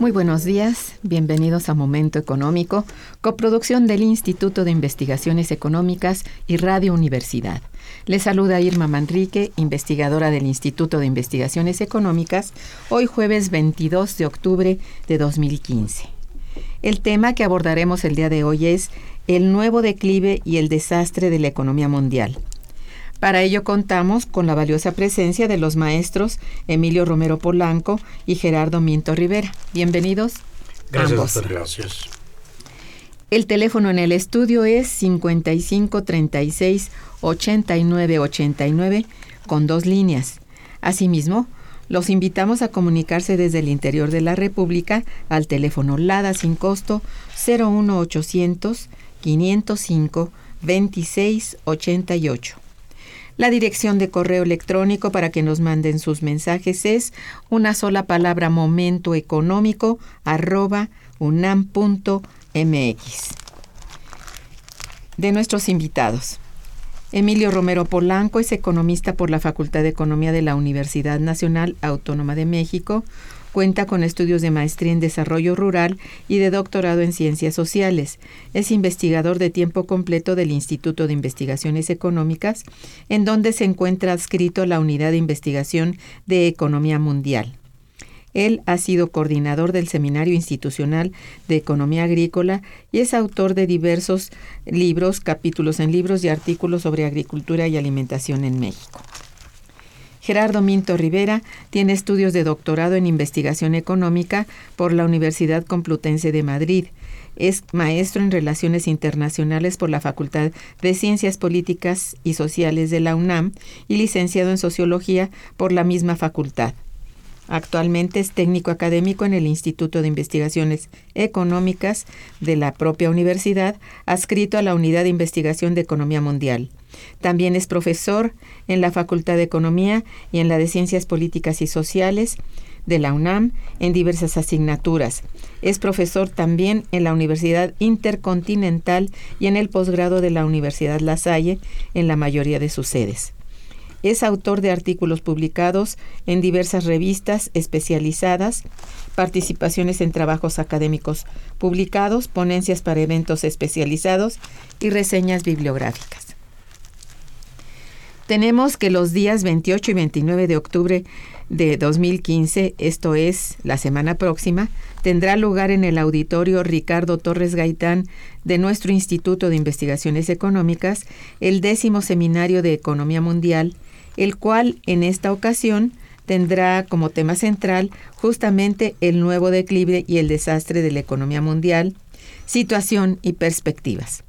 Muy buenos días, bienvenidos a Momento Económico, coproducción del Instituto de Investigaciones Económicas y Radio Universidad. Les saluda Irma Manrique, investigadora del Instituto de Investigaciones Económicas, hoy jueves 22 de octubre de 2015. El tema que abordaremos el día de hoy es el nuevo declive y el desastre de la economía mundial. Para ello contamos con la valiosa presencia de los maestros Emilio Romero Polanco y Gerardo Minto Rivera. Bienvenidos. Gracias, ambos. Gracias. El teléfono en el estudio es 55 36 89 89 con 2 líneas. Asimismo, los invitamos a comunicarse desde el interior de la República al teléfono LADA sin costo 01800 505 2688. La dirección de correo electrónico para que nos manden sus mensajes es una sola palabra momentoeconómico@unam.mx. De nuestros invitados, Emilio Romero Polanco es economista por la Facultad de Economía de la Universidad Nacional Autónoma de México. Cuenta con estudios de maestría en desarrollo rural y de doctorado en ciencias sociales. Es investigador de tiempo completo del Instituto de Investigaciones Económicas, en donde se encuentra adscrito a la Unidad de Investigación de Economía Mundial. Él ha sido coordinador del Seminario Institucional de Economía Agrícola y es autor de diversos libros, capítulos en libros y artículos sobre agricultura y alimentación en México. Gerardo Minto Rivera tiene estudios de doctorado en investigación económica por la Universidad Complutense de Madrid. Es maestro en Relaciones Internacionales por la Facultad de Ciencias Políticas y Sociales de la UNAM y licenciado en Sociología por la misma facultad. Actualmente es técnico académico en el Instituto de Investigaciones Económicas de la propia universidad, adscrito a la Unidad de Investigación de Economía Mundial. También es profesor en la Facultad de Economía y en la de Ciencias Políticas y Sociales de la UNAM en diversas asignaturas. Es profesor también en la Universidad Intercontinental y en el posgrado de la Universidad La Salle en la mayoría de sus sedes. Es autor de artículos publicados en diversas revistas especializadas, participaciones en trabajos académicos publicados, ponencias para eventos especializados y reseñas bibliográficas. tenemos que los días 28 y 29 de octubre de 2015, esto es la semana próxima, tendrá lugar en el auditorio Ricardo Torres Gaitán de nuestro Instituto de Investigaciones Económicas el 10º Seminario de Economía Mundial, el cual en esta ocasión tendrá como tema central justamente el nuevo declive y el desastre de la economía mundial, situación y perspectivas.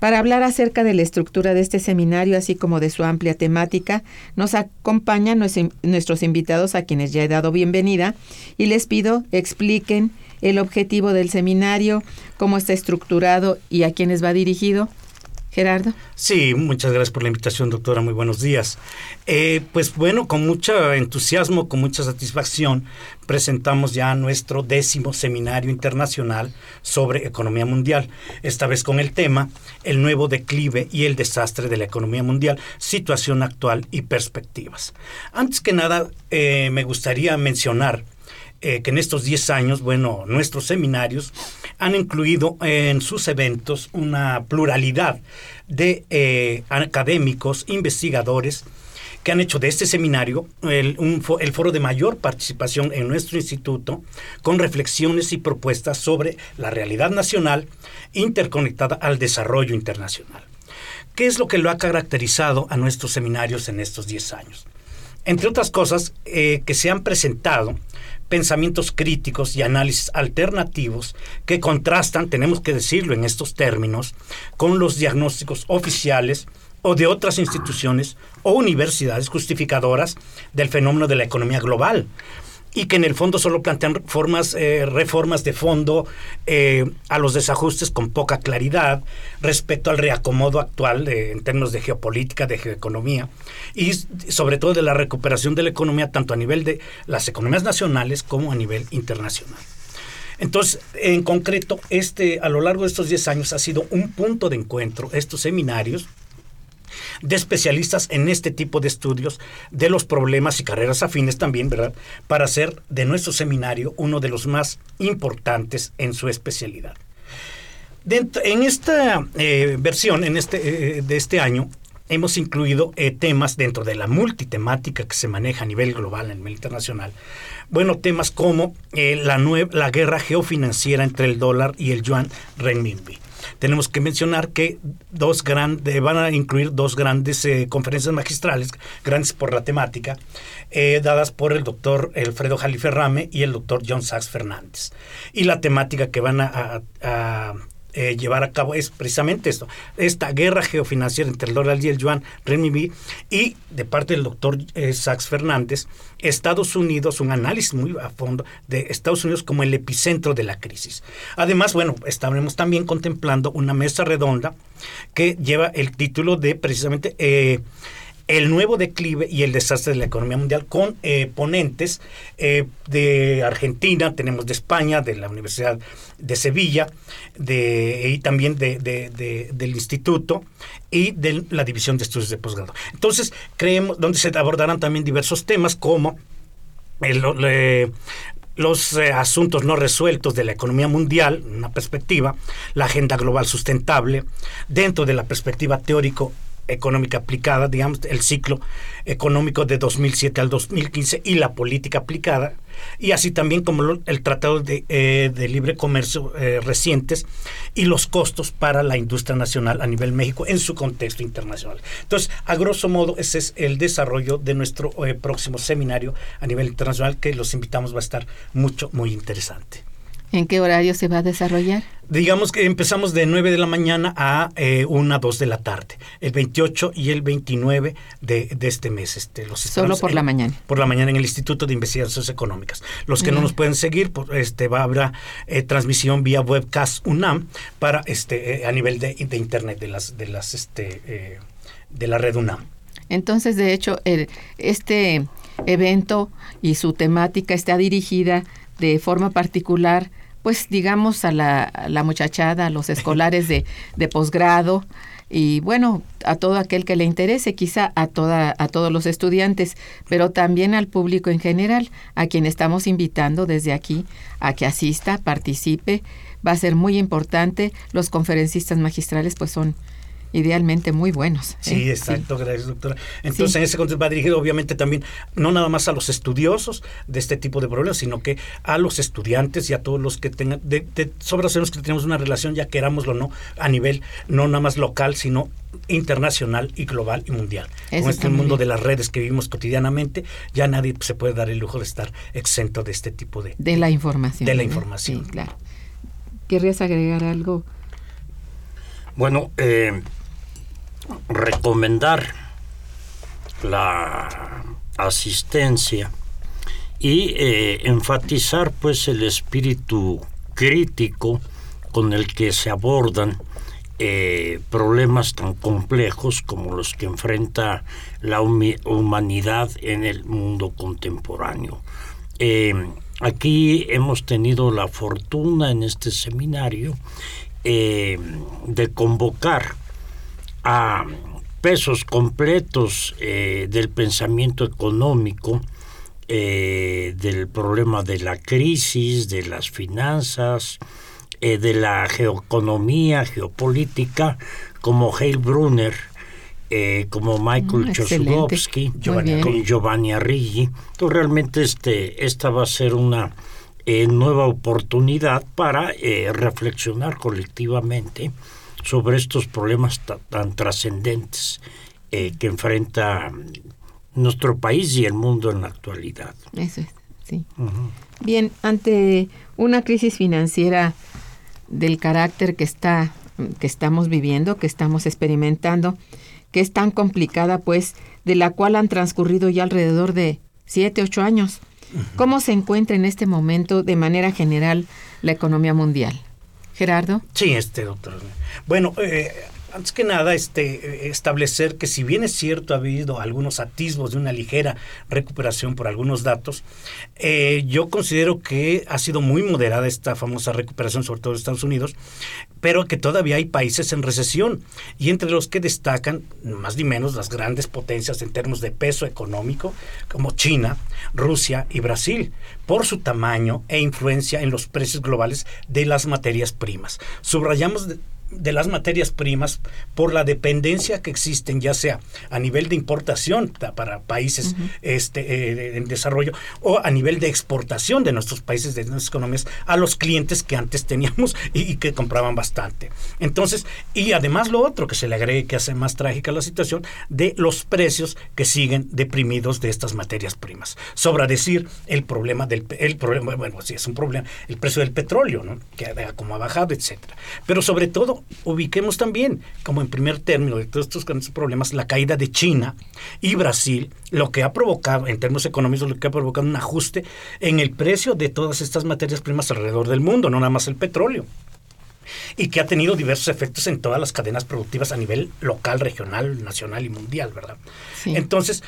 Para hablar acerca de la estructura de este seminario, así como de su amplia temática, nos acompañan nuestros invitados a quienes ya he dado bienvenida y les pido expliquen el objetivo del seminario, cómo está estructurado y a quiénes va dirigido. Gerardo. Sí, muchas gracias por la invitación, doctora. Muy buenos días. Pues bueno, con mucho entusiasmo, con mucha satisfacción, presentamos ya nuestro 10º Seminario Internacional sobre Economía Mundial, esta vez con el tema El nuevo declive y el desastre de la economía mundial, situación actual y perspectivas. Antes que nada, me gustaría mencionar que en estos 10 años, bueno, nuestros seminarios han incluido en sus eventos una pluralidad de académicos, investigadores, que han hecho de este seminario el foro de mayor participación en nuestro instituto, con reflexiones y propuestas sobre la realidad nacional interconectada al desarrollo internacional. ¿Qué es lo que lo ha caracterizado a nuestros seminarios en estos 10 años? Entre otras cosas, que se han presentado pensamientos críticos y análisis alternativos que contrastan, tenemos que decirlo en estos términos, con los diagnósticos oficiales o de otras instituciones o universidades justificadoras del fenómeno de la economía global y que en el fondo solo plantean reformas de fondo a los desajustes con poca claridad respecto al reacomodo actual en términos de geopolítica, de geoeconomía y sobre todo de la recuperación de la economía tanto a nivel de las economías nacionales como a nivel internacional. Entonces, en concreto, a lo largo de estos 10 años ha sido un punto de encuentro estos seminarios de especialistas en este tipo de estudios de los problemas y carreras afines también, ¿verdad?, para hacer de nuestro seminario uno de los más importantes en su especialidad. En esta versión de este año hemos incluido temas dentro de la multitemática que se maneja a nivel global, a nivel internacional. Bueno, temas como la guerra geofinanciera entre el dólar y el yuan renminbi. Tenemos que mencionar que van a incluir dos grandes conferencias magistrales, grandes por la temática, dadas por el doctor Alfredo Jaliferrame y el doctor John Saxe-Fernández. Y la temática que van a llevar a cabo es precisamente esto, esta guerra geofinanciera entre el dólar y el yuan renminbi, y de parte del doctor Saxe-Fernández, Estados Unidos, un análisis muy a fondo de Estados Unidos como el epicentro de la crisis. Además, bueno, estaremos también contemplando una mesa redonda que lleva el título de precisamente el nuevo declive y el desastre de la economía mundial con ponentes de Argentina, tenemos de España, de la Universidad de Sevilla y también del Instituto y de la División de Estudios de Posgrado. Entonces, creemos donde se abordarán también diversos temas como los asuntos no resueltos de la economía mundial, una perspectiva, la agenda global sustentable, dentro de la perspectiva teórico económica aplicada, digamos, el ciclo económico de 2007 al 2015 y la política aplicada, y así también como el Tratado de Libre Comercio recientes y los costos para la industria nacional a nivel México en su contexto internacional. Entonces, a grosso modo, ese es el desarrollo de nuestro próximo seminario a nivel internacional que los invitamos, va a estar muy interesante. ¿En qué horario se va a desarrollar? Digamos que empezamos de 9 de la mañana a 1, 2 de la tarde, el 28 y el 29 de este mes. Los ¿Solo por la mañana? Por la mañana en el Instituto de Investigaciones Económicas. Los que no nos pueden seguir, habrá transmisión vía webcast UNAM para a nivel de internet de la red UNAM. Entonces, de hecho, este evento y su temática está dirigida de forma particular, pues digamos a la muchachada, a los escolares de posgrado y bueno, a todo aquel que le interese, quizá a todos los estudiantes, pero también al público en general, a quien estamos invitando desde aquí a que asista, participe. Va a ser muy importante. Los conferencistas magistrales pues son idealmente muy buenos. Sí, exacto, sí. Gracias, doctora. Entonces, sí, en ese contexto va dirigido obviamente también, no nada más a los estudiosos de este tipo de problemas, sino que a los estudiantes y a todos los que tengan, sobre los que tenemos una relación, ya querámoslo o no, a nivel no nada más local, sino internacional y global y mundial. Eso con este mundo bien de las redes que vivimos cotidianamente, ya nadie se puede dar el lujo de estar exento de este tipo de... de la información. De la información. Sí, claro. ¿Querrías agregar algo? Bueno, recomendar la asistencia y enfatizar pues el espíritu crítico con el que se abordan problemas tan complejos como los que enfrenta la humanidad en el mundo contemporáneo. Aquí hemos tenido la fortuna en este seminario de convocar a pesos completos del pensamiento económico, del problema de la crisis, de las finanzas, de la geoeconomía, geopolítica, como Heilbroner, como Michael Chossudovsky, Giovanni Arrighi. Entonces realmente esta va a ser una nueva oportunidad para reflexionar colectivamente sobre estos problemas tan trascendentes que enfrenta nuestro país y el mundo en la actualidad. Eso es, sí. Uh-huh. Bien, ante una crisis financiera del carácter que estamos viviendo, que estamos experimentando, que es tan complicada, pues, de la cual han transcurrido ya alrededor de 7, 8 años. Uh-huh. ¿Cómo se encuentra en este momento, de manera general, la economía mundial? Gerardo. Sí, doctor. Bueno, antes que nada, establecer que si bien es cierto ha habido algunos atisbos de una ligera recuperación por algunos datos, yo considero que ha sido muy moderada esta famosa recuperación, sobre todo en Estados Unidos, pero que todavía hay países en recesión, y entre los que destacan, más ni menos, las grandes potencias en términos de peso económico, como China, Rusia y Brasil, por su tamaño e influencia en los precios globales de las materias primas. Subrayamos de las materias primas por la dependencia que existen, ya sea a nivel de importación para países uh-huh. En desarrollo, o a nivel de exportación de nuestros países, de nuestras economías, a los clientes que antes teníamos y que compraban bastante. Entonces, y además lo otro que se le agregue, que hace más trágica la situación, de los precios que siguen deprimidos de estas materias primas. Sobra decir el problema bueno, sí es un problema, el precio del petróleo, ¿no? Que como ha bajado, etcétera. Pero sobre todo ubiquemos también, como en primer término de todos estos grandes problemas, la caída de China y Brasil, lo que ha provocado, en términos económicos, lo que ha provocado un ajuste en el precio de todas estas materias primas alrededor del mundo, no nada más el petróleo, y que ha tenido diversos efectos en todas las cadenas productivas a nivel local, regional, nacional y mundial, ¿verdad? Sí. Entonces,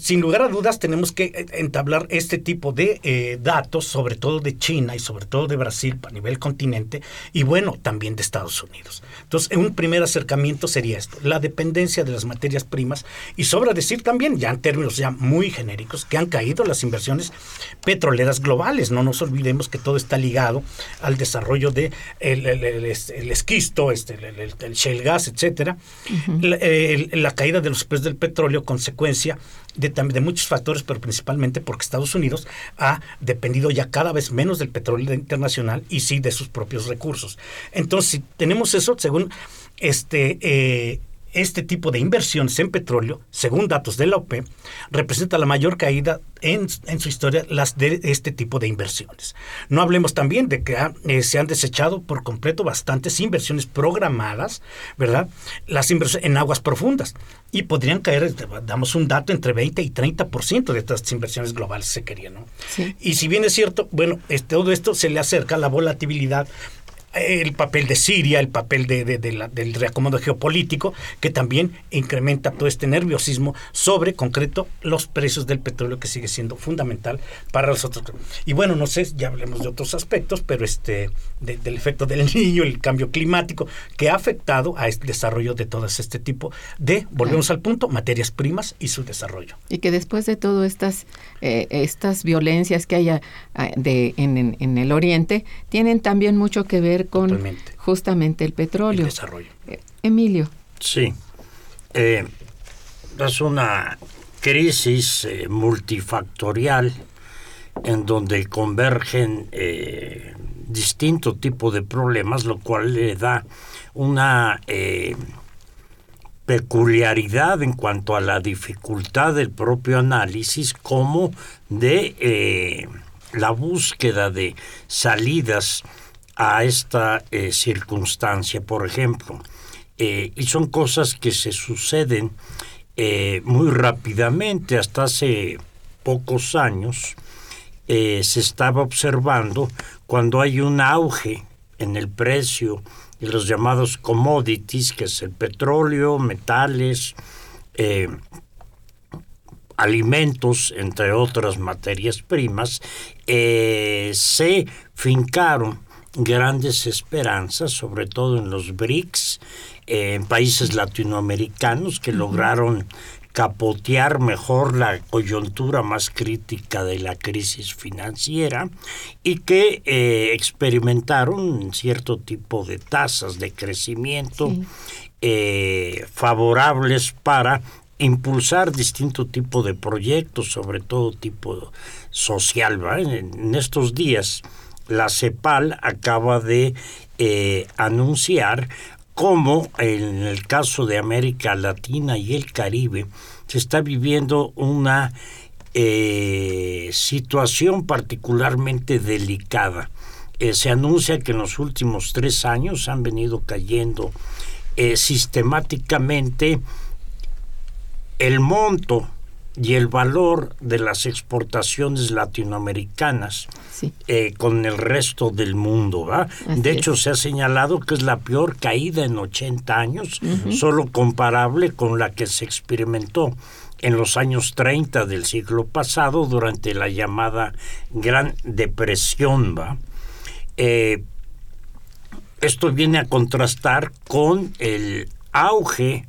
sin lugar a dudas tenemos que entablar este tipo de datos, sobre todo de China y sobre todo de Brasil a nivel continente, y bueno, también de Estados Unidos. Entonces, un primer acercamiento sería esto, la dependencia de las materias primas, y sobra decir también, ya en términos ya muy genéricos, que han caído las inversiones petroleras globales. No nos olvidemos que todo está ligado al desarrollo de el esquisto, el shale gas, etcétera. Uh-huh. La caída de los precios del petróleo, consecuencia de muchos factores, pero principalmente porque Estados Unidos ha dependido ya cada vez menos del petróleo internacional y sí de sus propios recursos. Entonces, si tenemos eso, según este tipo de inversiones en petróleo, según datos de la OPEP, representa la mayor caída en su historia las de este tipo de inversiones. No hablemos también de que se han desechado por completo bastantes inversiones programadas, ¿verdad? Las inversiones en aguas profundas, y podrían caer, damos un dato, entre 20 y 30% de estas inversiones globales se querían, ¿no? Sí. Y si bien es cierto, bueno, todo esto se le acerca a la volatilidad, el papel de Siria, el papel del reacomodo geopolítico, que también incrementa todo este nerviosismo sobre, concreto, los precios del petróleo, que sigue siendo fundamental para nosotros. Y bueno, no sé, ya hablemos de otros aspectos, pero del efecto del niño, el cambio climático, que ha afectado a este desarrollo de todas este tipo de, volvemos al punto, materias primas y su desarrollo. Y que después de todo estas violencias que hay en el Oriente, tienen también mucho que ver ver con justamente el petróleo. El desarrollo. Emilio. Sí. Es una crisis multifactorial en donde convergen distinto tipo de problemas, lo cual le da una peculiaridad en cuanto a la dificultad del propio análisis, como de la búsqueda de salidas a esta circunstancia, por ejemplo. Y son cosas que se suceden muy rápidamente. Hasta hace pocos años se estaba observando, cuando hay un auge en el precio de los llamados commodities, que es el petróleo, metales, alimentos, entre otras materias primas, se fincaron grandes esperanzas, sobre todo en los BRICS, en países latinoamericanos que lograron capotear mejor la coyuntura más crítica de la crisis financiera y que experimentaron cierto tipo de tasas de crecimiento favorables para impulsar distinto tipo de proyectos, sobre todo tipo social, ¿verdad? En estos días la CEPAL acaba de anunciar cómo en el caso de América Latina y el Caribe se está viviendo una situación particularmente delicada. Se anuncia que en los últimos 3 años han venido cayendo sistemáticamente el monto y el valor de las exportaciones latinoamericanas con el resto del mundo, ¿va? De hecho, se ha señalado que es la peor caída en 80 años, solo comparable con la que se experimentó en los años 30 del siglo pasado durante la llamada Gran Depresión, ¿va? Esto viene a contrastar con el auge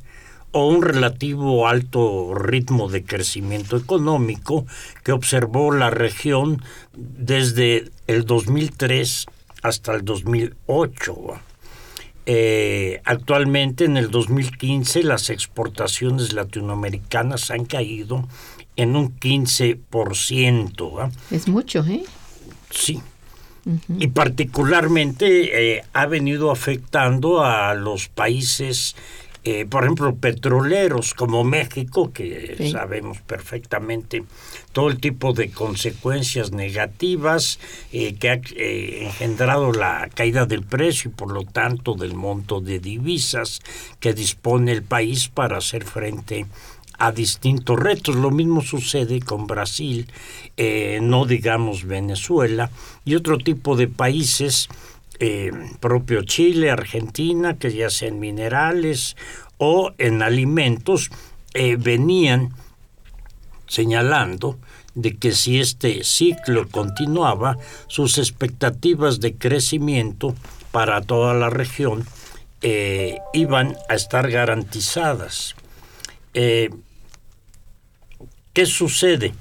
o un relativo alto ritmo de crecimiento económico que observó la región desde el 2003 hasta el 2008. Actualmente, en el 2015, las exportaciones latinoamericanas han caído en un 15%. Es mucho, ¿eh? Sí. Y particularmente ha venido afectando a los países por ejemplo, petroleros como México, que sabemos perfectamente todo el tipo de consecuencias negativas que ha engendrado la caída del precio y, por lo tanto, del monto de divisas que dispone el país para hacer frente a distintos retos. Lo mismo sucede con Brasil, no digamos Venezuela, y otro tipo de países. Propio Chile, Argentina, que ya sea en minerales o en alimentos, venían señalando de que si este ciclo continuaba, sus expectativas de crecimiento para toda la región iban a estar garantizadas. ¿Qué sucede?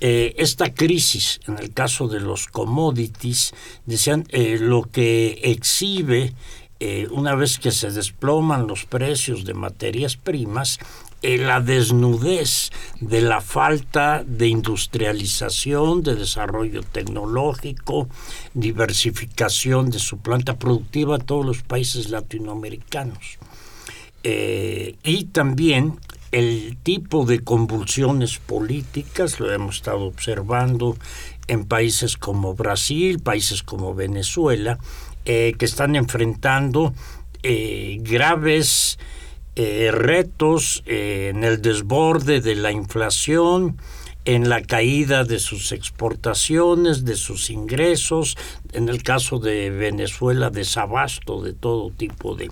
Esta crisis, en el caso de los commodities, decían lo que exhibe, una vez que se desploman los precios de materias primas, la desnudez de la falta de industrialización, de desarrollo tecnológico, diversificación de su planta productiva en todos los países latinoamericanos. Y también el tipo de convulsiones políticas, lo hemos estado observando en países como Brasil, países como Venezuela, que están enfrentando graves retos en el desborde de la inflación, en la caída de sus exportaciones, de sus ingresos, en el caso de Venezuela, desabasto de todo tipo de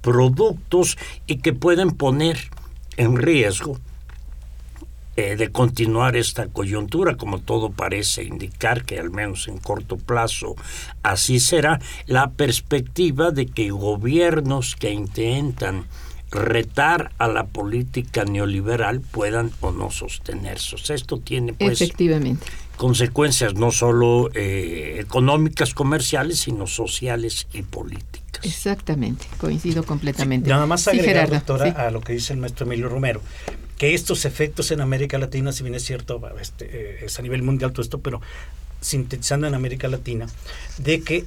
productos y que pueden poner en riesgo de continuar esta coyuntura, como todo parece indicar que al menos en corto plazo así será, la perspectiva de que gobiernos que intentan retar a la política neoliberal puedan o no sostenerse. O sea, esto tiene, pues, efectivamente, consecuencias no solo económicas, comerciales, sino sociales y políticas. Exactamente, coincido completamente. Sí, nada más agregar, sí, doctora, sí, a lo que dice el maestro Emilio Romero, que estos efectos en América Latina, si bien es cierto, es a nivel mundial todo esto, pero sintetizando en América Latina, de que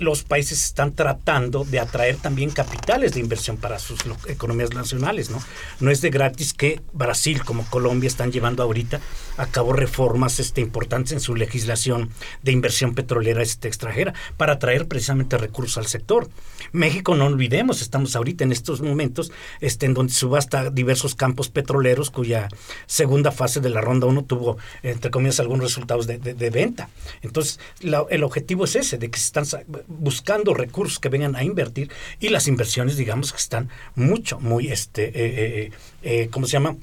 los países están tratando de atraer también capitales de inversión para sus economías nacionales, ¿no? No es de gratis que Brasil, como Colombia, están llevando ahorita a cabo reformas importantes en su legislación de inversión petrolera extranjera para atraer precisamente recursos al sector. México, no olvidemos, estamos ahorita en estos momentos en donde subasta diversos campos petroleros cuya segunda fase de la ronda 1 tuvo, entre comillas, algunos resultados de venta. Entonces, el objetivo es ese, de que se están buscando recursos que vengan a invertir, y las inversiones, digamos, que están ¿cómo se llama?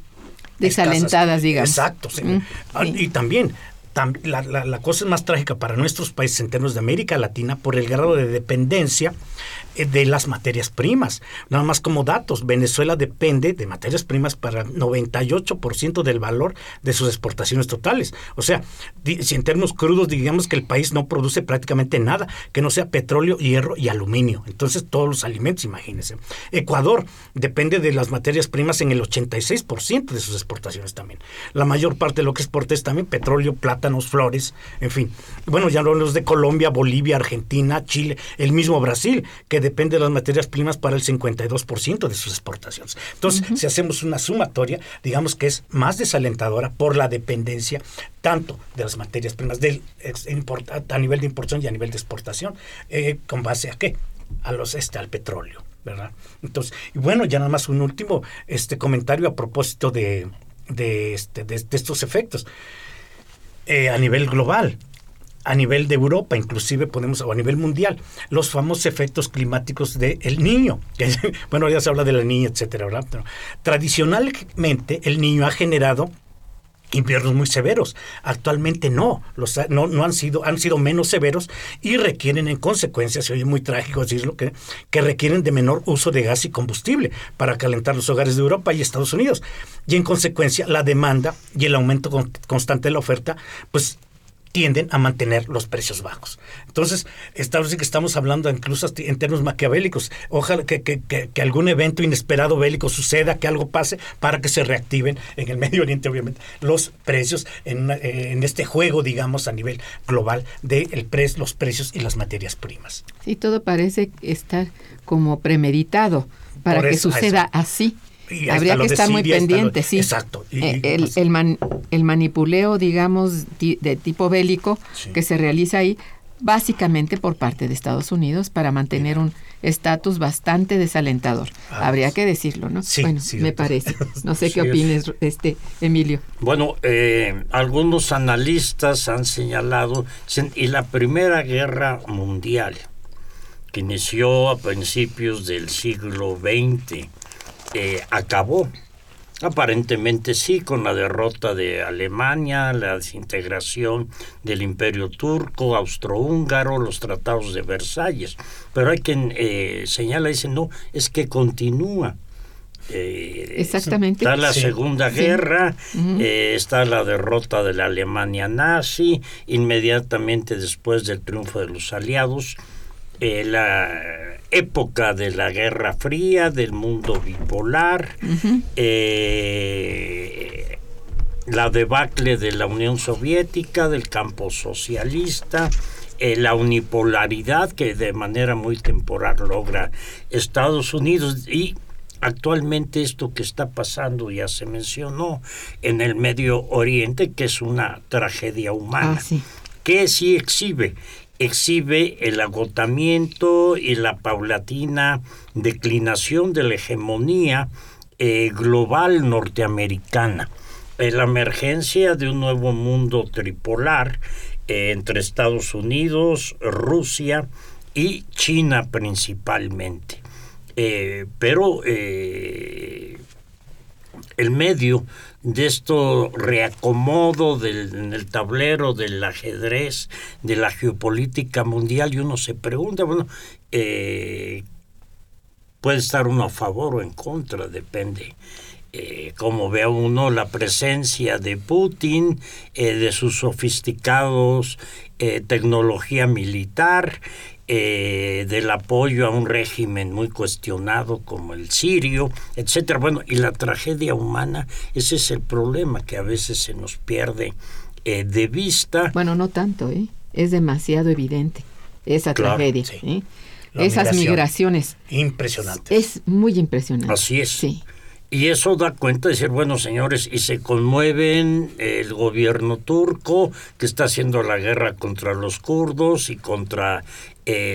Desalentadas, escasas, digamos. Exacto. Sí. Sí. Y también la cosa es más trágica para nuestros países en términos de América Latina por el grado de dependencia de las materias primas. Nada más como datos, Venezuela depende de materias primas para 98% del valor de sus exportaciones totales. O sea, si en términos crudos digamos que el país no produce prácticamente nada que no sea petróleo, hierro y aluminio. Entonces, todos los alimentos, imagínense. Ecuador depende de las materias primas en el 86% de sus exportaciones también. La mayor parte de lo que exporta es también petróleo, plátanos, flores, en fin. Bueno, ya no los de Colombia, Bolivia, Argentina, Chile, el mismo Brasil, que depende de las materias primas para el 52% de sus exportaciones. Entonces, si hacemos una sumatoria, digamos que es más desalentadora por la dependencia tanto de las materias primas a nivel de importación y a nivel de exportación, ¿con base a qué? A al petróleo, ¿verdad? Entonces, y bueno, ya nada más un último comentario a propósito de estos efectos a nivel global. A nivel de Europa, inclusive o a nivel mundial, los famosos efectos climáticos de El Niño. Bueno, ya se habla de La Niña, etcétera, ¿verdad? Pero tradicionalmente, El Niño ha generado inviernos muy severos. Actualmente no, han sido menos severos y requieren, en consecuencia, se oye muy trágico decirlo, que requieren de menor uso de gas y combustible para calentar los hogares de Europa y Estados Unidos. Y en consecuencia, la demanda y el aumento constante de la oferta, pues, tienden a mantener los precios bajos. Entonces, estamos hablando incluso en términos maquiavélicos. Ojalá que algún evento inesperado bélico suceda, que algo pase para que se reactiven en el Medio Oriente, obviamente, los precios en este juego, digamos, a nivel global de los precios y las materias primas. Sí, todo parece estar como premeditado para que suceda así. Habría que estar muy pendiente, sí. Exacto. El manipuleo, digamos, de tipo bélico, sí, que se realiza ahí, básicamente por parte de Estados Unidos, para mantener un estatus bastante desalentador. Habría que decirlo, ¿no? Sí, bueno, sí, me parece. No sé qué opines, Emilio. Bueno, algunos analistas han señalado, y la Primera Guerra Mundial, que inició a principios del siglo XX, acabó, aparentemente sí, con la derrota de Alemania, la desintegración del Imperio Turco, Austrohúngaro, los tratados de Versalles. Pero hay quien señala y dice, no, es que continúa. Exactamente. Está la Segunda Guerra, está la derrota de la Alemania nazi, inmediatamente después del triunfo de los aliados, la época de la Guerra Fría, del mundo bipolar, la debacle de la Unión Soviética, del campo socialista, la unipolaridad que de manera muy temporal logra Estados Unidos, y actualmente esto que está pasando, ya se mencionó, en el Medio Oriente, que es una tragedia humana, que sí exhibe el agotamiento y la paulatina declinación de la hegemonía global norteamericana, la emergencia de un nuevo mundo tripolar entre Estados Unidos, Rusia y China principalmente. Pero el medio de esto reacomodo en el tablero del ajedrez de la geopolítica mundial, y uno se pregunta, bueno, Puede estar uno a favor o en contra, depende cómo vea uno la presencia de Putin, de sus sofisticados tecnología militar, del apoyo a un régimen muy cuestionado como el sirio, etcétera. Bueno, y la tragedia humana, ese es el problema que a veces se nos pierde de vista. Bueno, no tanto, es demasiado evidente esa tragedia. Sí. Esas migraciones. Impresionantes. Es muy impresionante. Así es. Sí. Y eso da cuenta de decir, bueno, señores, y se conmueven el gobierno turco que está haciendo la guerra contra los kurdos y contra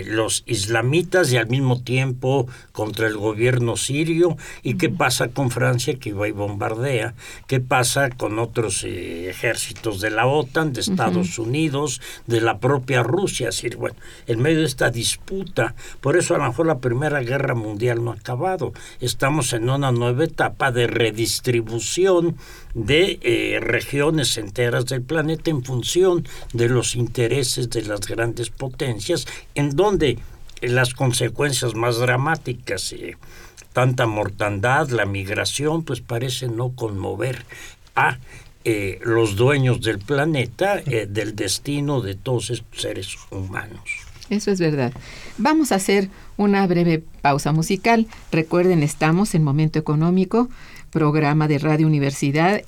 los islamitas y al mismo tiempo contra el gobierno sirio. ¿Y qué pasa con Francia que va y bombardea? ¿Qué pasa con otros ejércitos de la OTAN, de Estados Unidos, de la propia Rusia? Es decir, bueno, en medio de esta disputa, por eso a lo mejor la Primera Guerra Mundial no ha acabado. Estamos en una nueva etapa de redistribución de regiones enteras del planeta en función de los intereses de las grandes potencias, en donde las consecuencias más dramáticas, tanta mortandad, la migración, pues parece no conmover a los dueños del planeta, del destino de todos estos seres humanos. Eso es verdad. Vamos a hacer una breve pausa musical. Recuerden, estamos en Momento Económico, programa de Radio Universidad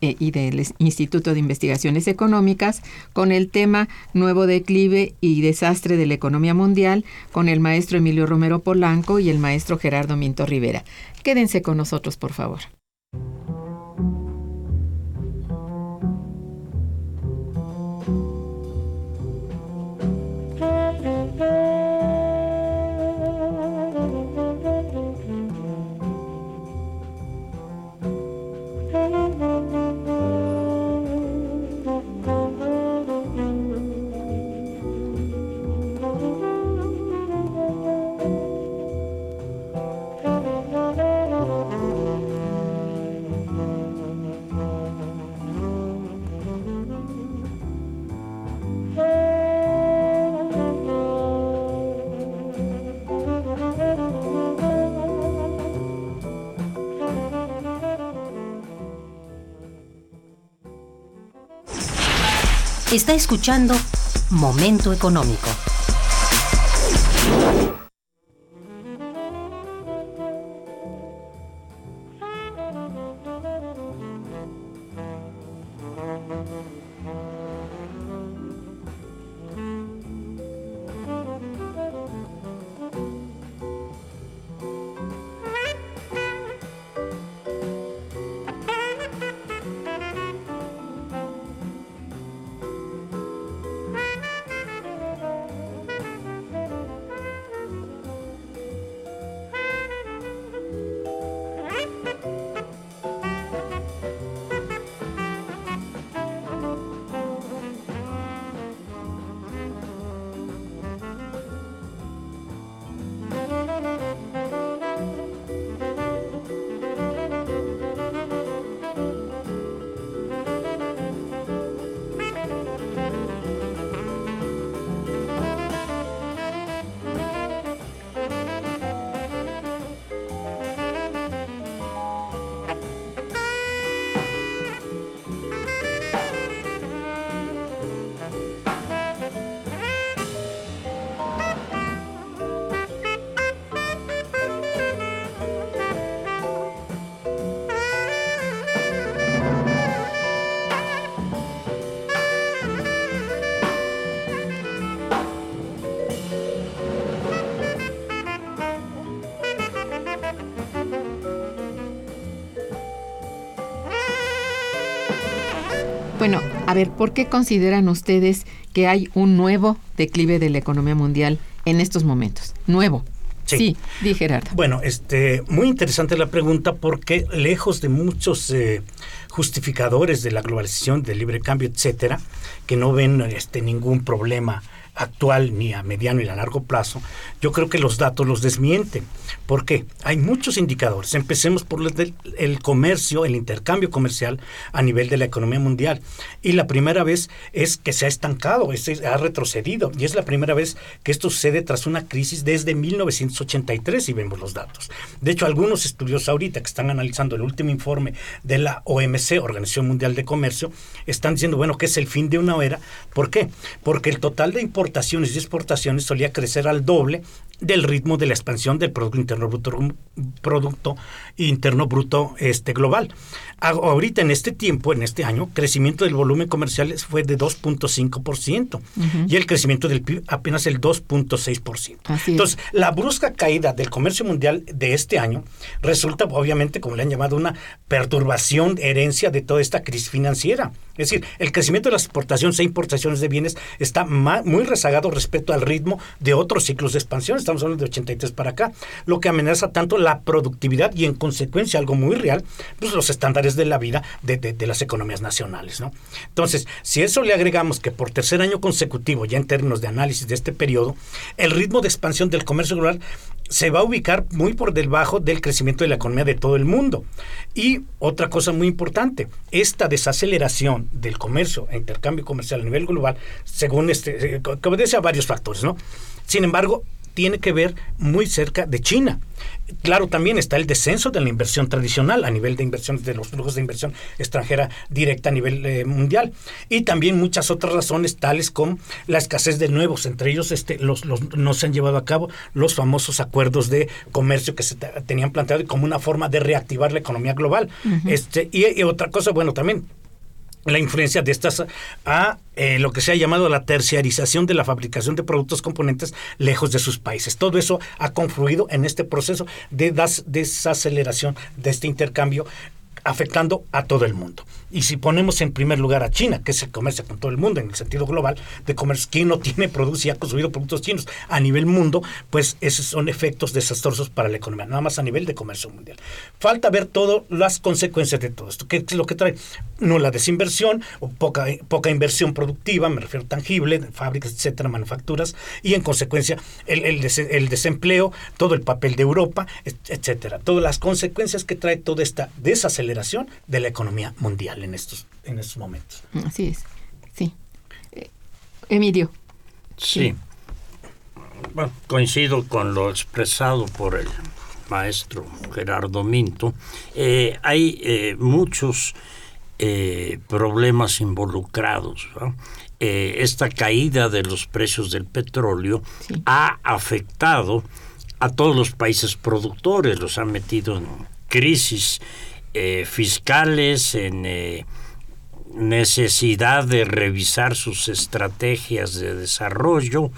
y del Instituto de Investigaciones Económicas, con el tema Nuevo declive y desastre de la economía mundial, con el maestro Emilio Romero Polanco y el maestro Gerardo Minto Rivera. Quédense con nosotros, por favor. Está escuchando Momento Económico. Bueno, a ver, ¿por qué consideran ustedes que hay un nuevo declive de la economía mundial en estos momentos? Nuevo. Sí, di Gerardo. Bueno, muy interesante la pregunta porque lejos de muchos justificadores de la globalización, del libre cambio, etcétera, que no ven ningún problema actual ni a mediano ni a largo plazo, yo creo que los datos los desmienten. ¿Por qué? Hay muchos indicadores. Empecemos por el comercio, el intercambio comercial a nivel de la economía mundial. Y la primera vez es que se ha estancado, ha retrocedido. Y es la primera vez que esto sucede tras una crisis desde 1983, si vemos los datos. De hecho, algunos estudiosos ahorita que están analizando el último informe de la OMC, Organización Mundial de Comercio, están diciendo, bueno, que es el fin de una era. ¿Por qué? Porque el total de importaciones y exportaciones solía crecer al doble del ritmo de la expansión del Producto Interno Bruto global. Ahorita en este tiempo, en este año, crecimiento del volumen comercial fue de 2.5%, uh-huh, y el crecimiento del PIB apenas el 2.6%. Entonces, la brusca caída del comercio mundial de este año resulta, obviamente, como le han llamado, una perturbación, herencia de toda esta crisis financiera. Es decir, el crecimiento de las exportaciones e importaciones de bienes está muy rezagado respecto al ritmo de otros ciclos de expansión. Estamos hablando de 83 para acá, lo que amenaza tanto la productividad y, en consecuencia, algo muy real, pues los estándares de la vida de las economías nacionales, ¿no? Entonces, si eso le agregamos que por tercer año consecutivo, ya en términos de análisis de este periodo, el ritmo de expansión del comercio global se va a ubicar muy por debajo del crecimiento de la economía de todo el mundo. Y otra cosa muy importante, esta desaceleración del comercio e intercambio comercial a nivel global, según que obedece a varios factores, ¿no? Sin embargo, tiene que ver muy cerca de China. Claro, también está el descenso de la inversión tradicional a nivel de inversiones, de los flujos de inversión extranjera directa a nivel mundial. Y también muchas otras razones, tales como la escasez de nuevos, entre ellos no se han llevado a cabo los famosos acuerdos de comercio que se tenían planteado como una forma de reactivar la economía global. Uh-huh. Y otra cosa, bueno, también la influencia de estas lo que se ha llamado la terciarización de la fabricación de productos componentes lejos de sus países. Todo eso ha confluido en este proceso de desaceleración de este intercambio, afectando a todo el mundo. Y si ponemos en primer lugar a China, que se comercia con todo el mundo en el sentido global de comercio, que no tiene, produce y ha consumido productos chinos a nivel mundo, pues esos son efectos desastrosos para la economía, nada más a nivel de comercio mundial. Falta ver todas las consecuencias de todo esto. ¿Qué es lo que trae? Nula desinversión o poca inversión productiva, me refiero tangible, fábricas, etcétera, manufacturas, y en consecuencia el desempleo, todo el papel de Europa, etcétera. Todas las consecuencias que trae toda esta desaceleración de la economía mundial en estos momentos. Así es, sí. Emilio. Sí. Bueno, coincido con lo expresado por el maestro Gerardo Minto. Hay muchos problemas involucrados, ¿no? Esta caída de los precios del petróleo, sí, ha afectado a todos los países productores, los ha metido en crisis fiscales, en necesidad de revisar sus estrategias de desarrollo,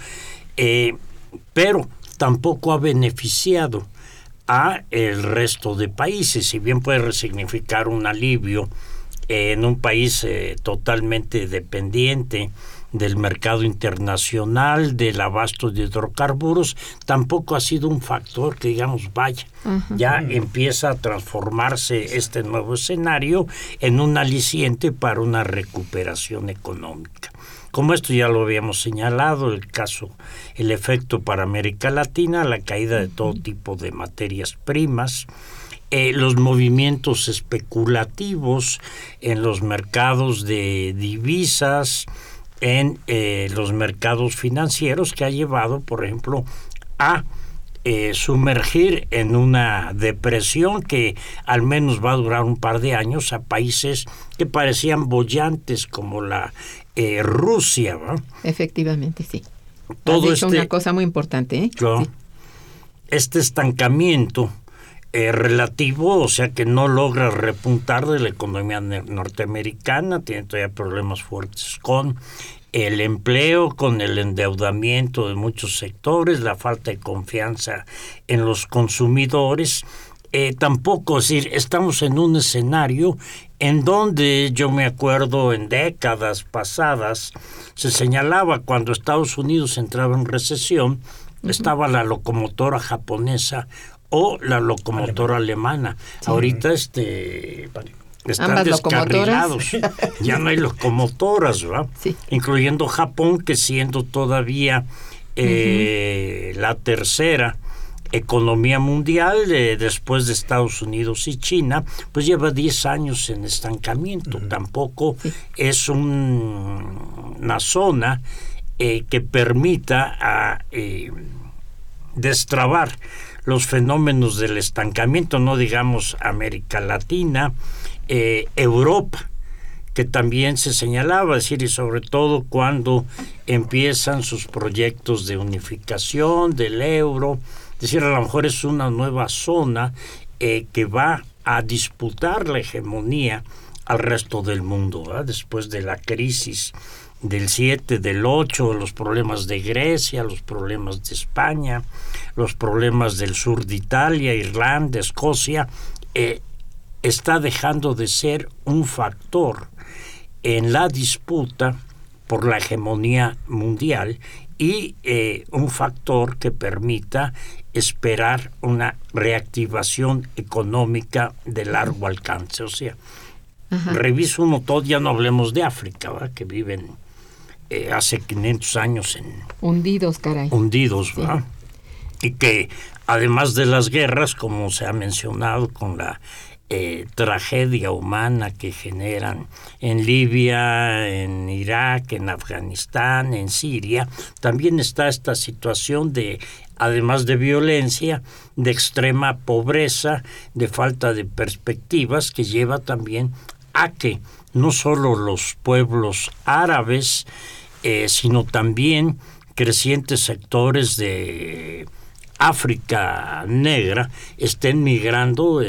pero tampoco ha beneficiado a el resto de países. Si bien puede significar un alivio en un país totalmente dependiente del mercado internacional, del abasto de hidrocarburos, tampoco ha sido un factor que digamos, vaya, uh-huh, ya empieza a transformarse este nuevo escenario en un aliciente para una recuperación económica. Como esto ya lo habíamos señalado, el efecto para América Latina, la caída de todo tipo de materias primas, los movimientos especulativos en los mercados de divisas, en los mercados financieros, que ha llevado, por ejemplo, a sumergir en una depresión que al menos va a durar un par de años a países que parecían boyantes como la Rusia, ¿no? Efectivamente, sí. Todo esto es una cosa muy importante, ¿eh? Claro, sí. Este estancamiento relativo, o sea que no logra repuntar de la economía norteamericana, tiene todavía problemas fuertes con el empleo, con el endeudamiento de muchos sectores, la falta de confianza en los consumidores. Tampoco, es decir, estamos en un escenario en donde yo me acuerdo en décadas pasadas se señalaba cuando Estados Unidos entraba en recesión, uh-huh, estaba la locomotora japonesa o la locomotora alemana. Sí. Ahorita Están descarrilados, ya no hay locomotoras, ¿verdad? Sí. Incluyendo Japón, que siendo todavía la tercera economía mundial, después de Estados Unidos y China, pues lleva 10 años en estancamiento. Tampoco es una zona que permita destrabar los fenómenos del estancamiento, no digamos América Latina, Europa, que también se señalaba, es decir, y sobre todo cuando empiezan sus proyectos de unificación del euro, es decir, a lo mejor es una nueva zona que va a disputar la hegemonía al resto del mundo, ¿verdad? Después de la crisis del 7, del 8, los problemas de Grecia, los problemas de España, los problemas del sur de Italia, Irlanda, Escocia, está dejando de ser un factor en la disputa por la hegemonía mundial y un factor que permita esperar una reactivación económica de largo alcance. O sea, reviso uno todo, ya no hablemos de África, ¿verdad? Que viven hace 500 años en... Hundidos, ¿verdad? Sí. Y que además de las guerras, como se ha mencionado con la... tragedia humana que generan en Libia, en Irak, en Afganistán, en Siria, también está esta situación de, además de violencia, de extrema pobreza, de falta de perspectivas, que lleva también a que no solo los pueblos árabes, sino también crecientes sectores de África negra estén migrando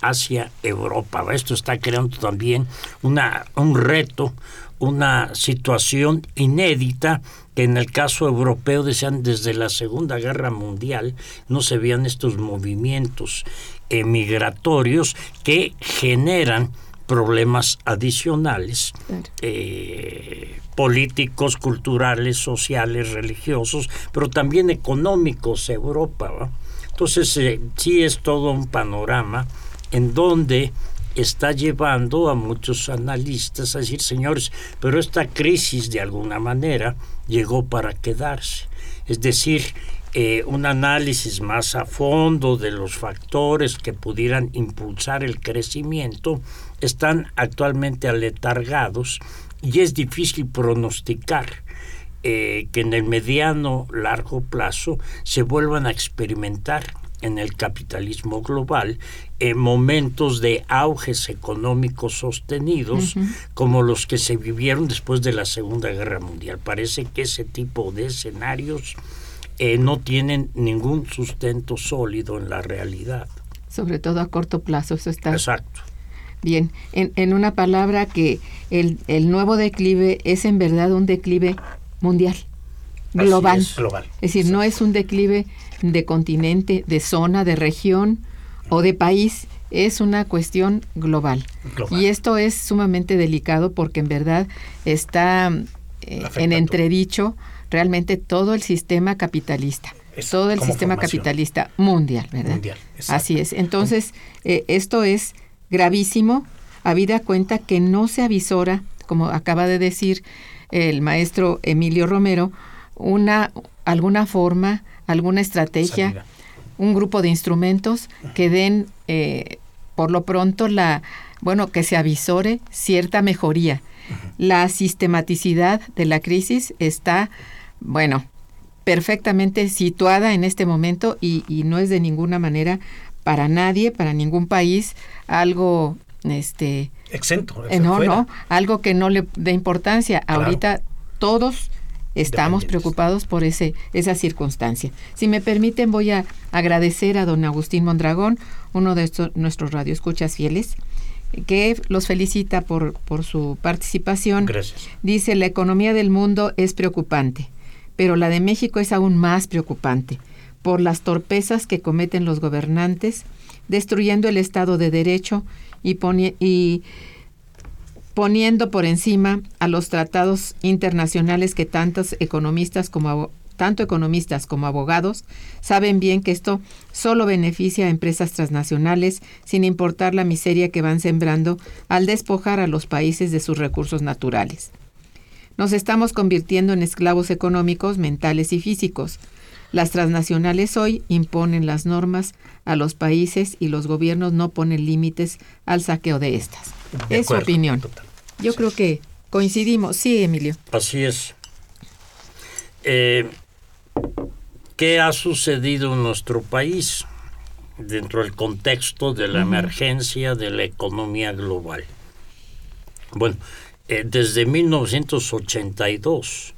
hacia Europa. Esto está creando también un reto, una situación inédita que en el caso europeo, decían, desde la Segunda Guerra Mundial no se veían estos movimientos migratorios que generan problemas adicionales, políticos, culturales, sociales, religiosos, pero también económicos. Europa, ¿va? Entonces sí es todo un panorama en donde está llevando a muchos analistas a decir, señores, pero esta crisis de alguna manera llegó para quedarse. Es decir, un análisis más a fondo de los factores que pudieran impulsar el crecimiento están actualmente aletargados y es difícil pronosticar que en el mediano largo plazo se vuelvan a experimentar en el capitalismo global, en momentos de auges económicos sostenidos como los que se vivieron después de la Segunda Guerra Mundial. Parece que ese tipo de escenarios no tienen ningún sustento sólido en la realidad. Sobre todo a corto plazo, eso está... Exacto. Bien, en una palabra, que el nuevo declive es en verdad un declive mundial. Global. Es decir, no es un declive de continente, de zona, de región o de país, es una cuestión global. Y esto es sumamente delicado porque en verdad está en entredicho realmente todo el sistema capitalista. Todo el sistema capitalista mundial, ¿verdad? Mundial, así es. Entonces, esto es gravísimo, habida cuenta que no se avisora, como acaba de decir el maestro Emilio Romero, alguna forma, alguna estrategia, salida, un grupo de instrumentos que den, por lo pronto, que se avisore cierta mejoría. La sistematicidad de la crisis está, perfectamente situada en este momento y no es de ninguna manera para nadie, para ningún país, algo... exento. Algo que no le dé importancia. Claro. Ahorita todos... estamos preocupados por esa circunstancia. Si me permiten, voy a agradecer a don Agustín Mondragón, uno de nuestros radioescuchas fieles, que los felicita por su participación. Gracias. Dice, la economía del mundo es preocupante, pero la de México es aún más preocupante por las torpezas que cometen los gobernantes, destruyendo el Estado de Derecho y poniendo por encima a los tratados internacionales que tantos economistas como tanto economistas como abogados, saben bien que esto solo beneficia a empresas transnacionales, sin importar la miseria que van sembrando al despojar a los países de sus recursos naturales. Nos estamos convirtiendo en esclavos económicos, mentales y físicos. Las transnacionales hoy imponen las normas a los países y los gobiernos no ponen límites al saqueo de estas. De es acuerdo, su opinión. Total. Yo creo que coincidimos. Sí, Emilio. Así es. ¿Qué ha sucedido en nuestro país dentro del contexto de la emergencia de la economía global? Bueno, desde 1982...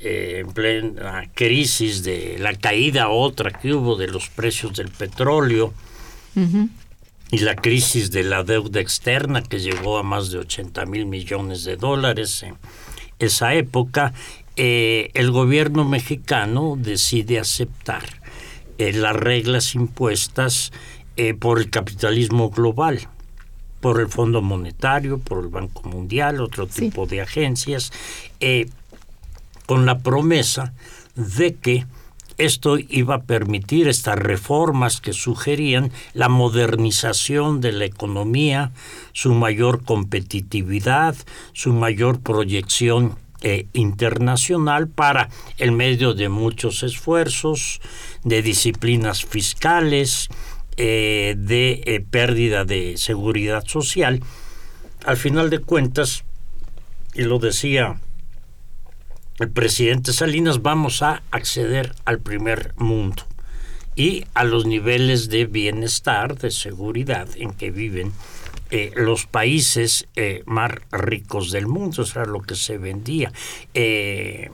en plena crisis de la caída otra que hubo de los precios del petróleo y la crisis de la deuda externa que llegó a más de 80,000 millones de dólares en esa época, el gobierno mexicano decide aceptar las reglas impuestas por el capitalismo global, por el Fondo Monetario, por el Banco Mundial, otro tipo de agencias, con la promesa de que esto iba a permitir estas reformas que sugerían la modernización de la economía, su mayor competitividad, su mayor proyección internacional, para el medio de muchos esfuerzos, de disciplinas fiscales, de pérdida de seguridad social. Al final de cuentas, y lo decía el presidente Salinas, vamos a acceder al primer mundo y a los niveles de bienestar, de seguridad en que viven los países más ricos del mundo. Eso era lo que se vendía. De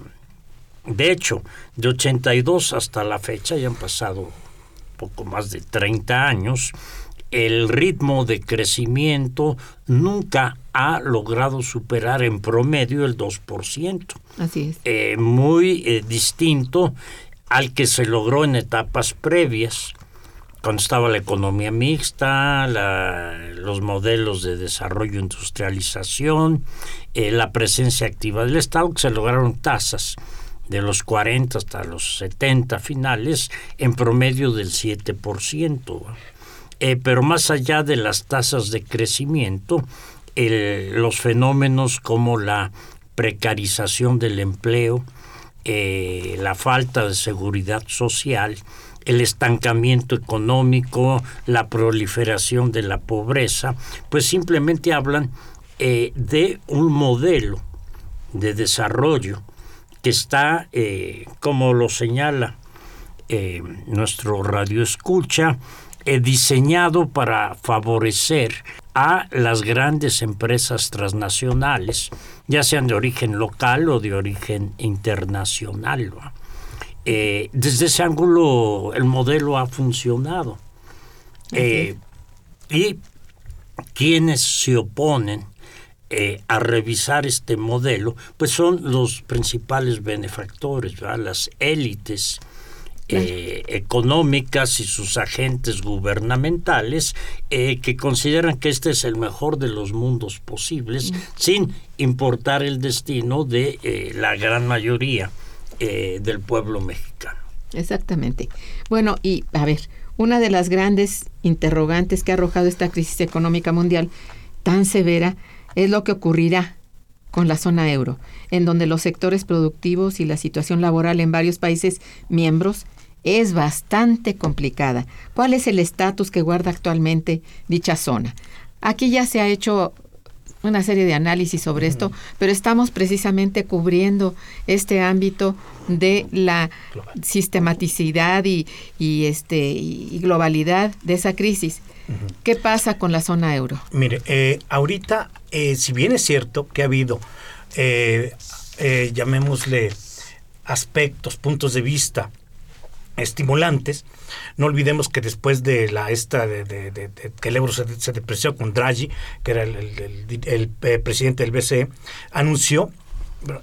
hecho, de 82 hasta la fecha, ya han pasado poco más de 30 años, el ritmo de crecimiento nunca ha logrado superar en promedio el 2%. Así es. Muy distinto al que se logró en etapas previas, cuando estaba la economía mixta, los modelos de desarrollo e industrialización, la presencia activa del Estado, que se lograron tasas de los 40 hasta los 70 finales, en promedio del 7%. Pero más allá de las tasas de crecimiento, los fenómenos como la precarización del empleo, la falta de seguridad social, el estancamiento económico, la proliferación de la pobreza, pues simplemente hablan de un modelo de desarrollo que está, como lo señala nuestro radioescucha, diseñado para favorecer a las grandes empresas transnacionales, ya sean de origen local o de origen internacional. Desde ese ángulo el modelo ha funcionado. Y quienes se oponen a revisar este modelo, pues son los principales benefactores, ¿verdad? Las élites económicas y sus agentes gubernamentales que consideran que este es el mejor de los mundos posibles, sin importar el destino de la gran mayoría del pueblo mexicano. Exactamente. Bueno, y a ver, una de las grandes interrogantes que ha arrojado esta crisis económica mundial tan severa es lo que ocurrirá con la zona euro, en donde los sectores productivos y la situación laboral en varios países miembros es bastante complicada. ¿Cuál es el estatus que guarda actualmente dicha zona? Aquí ya se ha hecho una serie de análisis sobre esto, pero estamos precisamente cubriendo este ámbito de la sistematicidad y globalidad de esa crisis. ¿Qué pasa con la zona euro? Mire, ahorita, si bien es cierto que ha habido, llamémosle, aspectos, puntos de vista estimulantes, no olvidemos que después de que el euro se depreció con Draghi, que era el presidente del BCE, anunció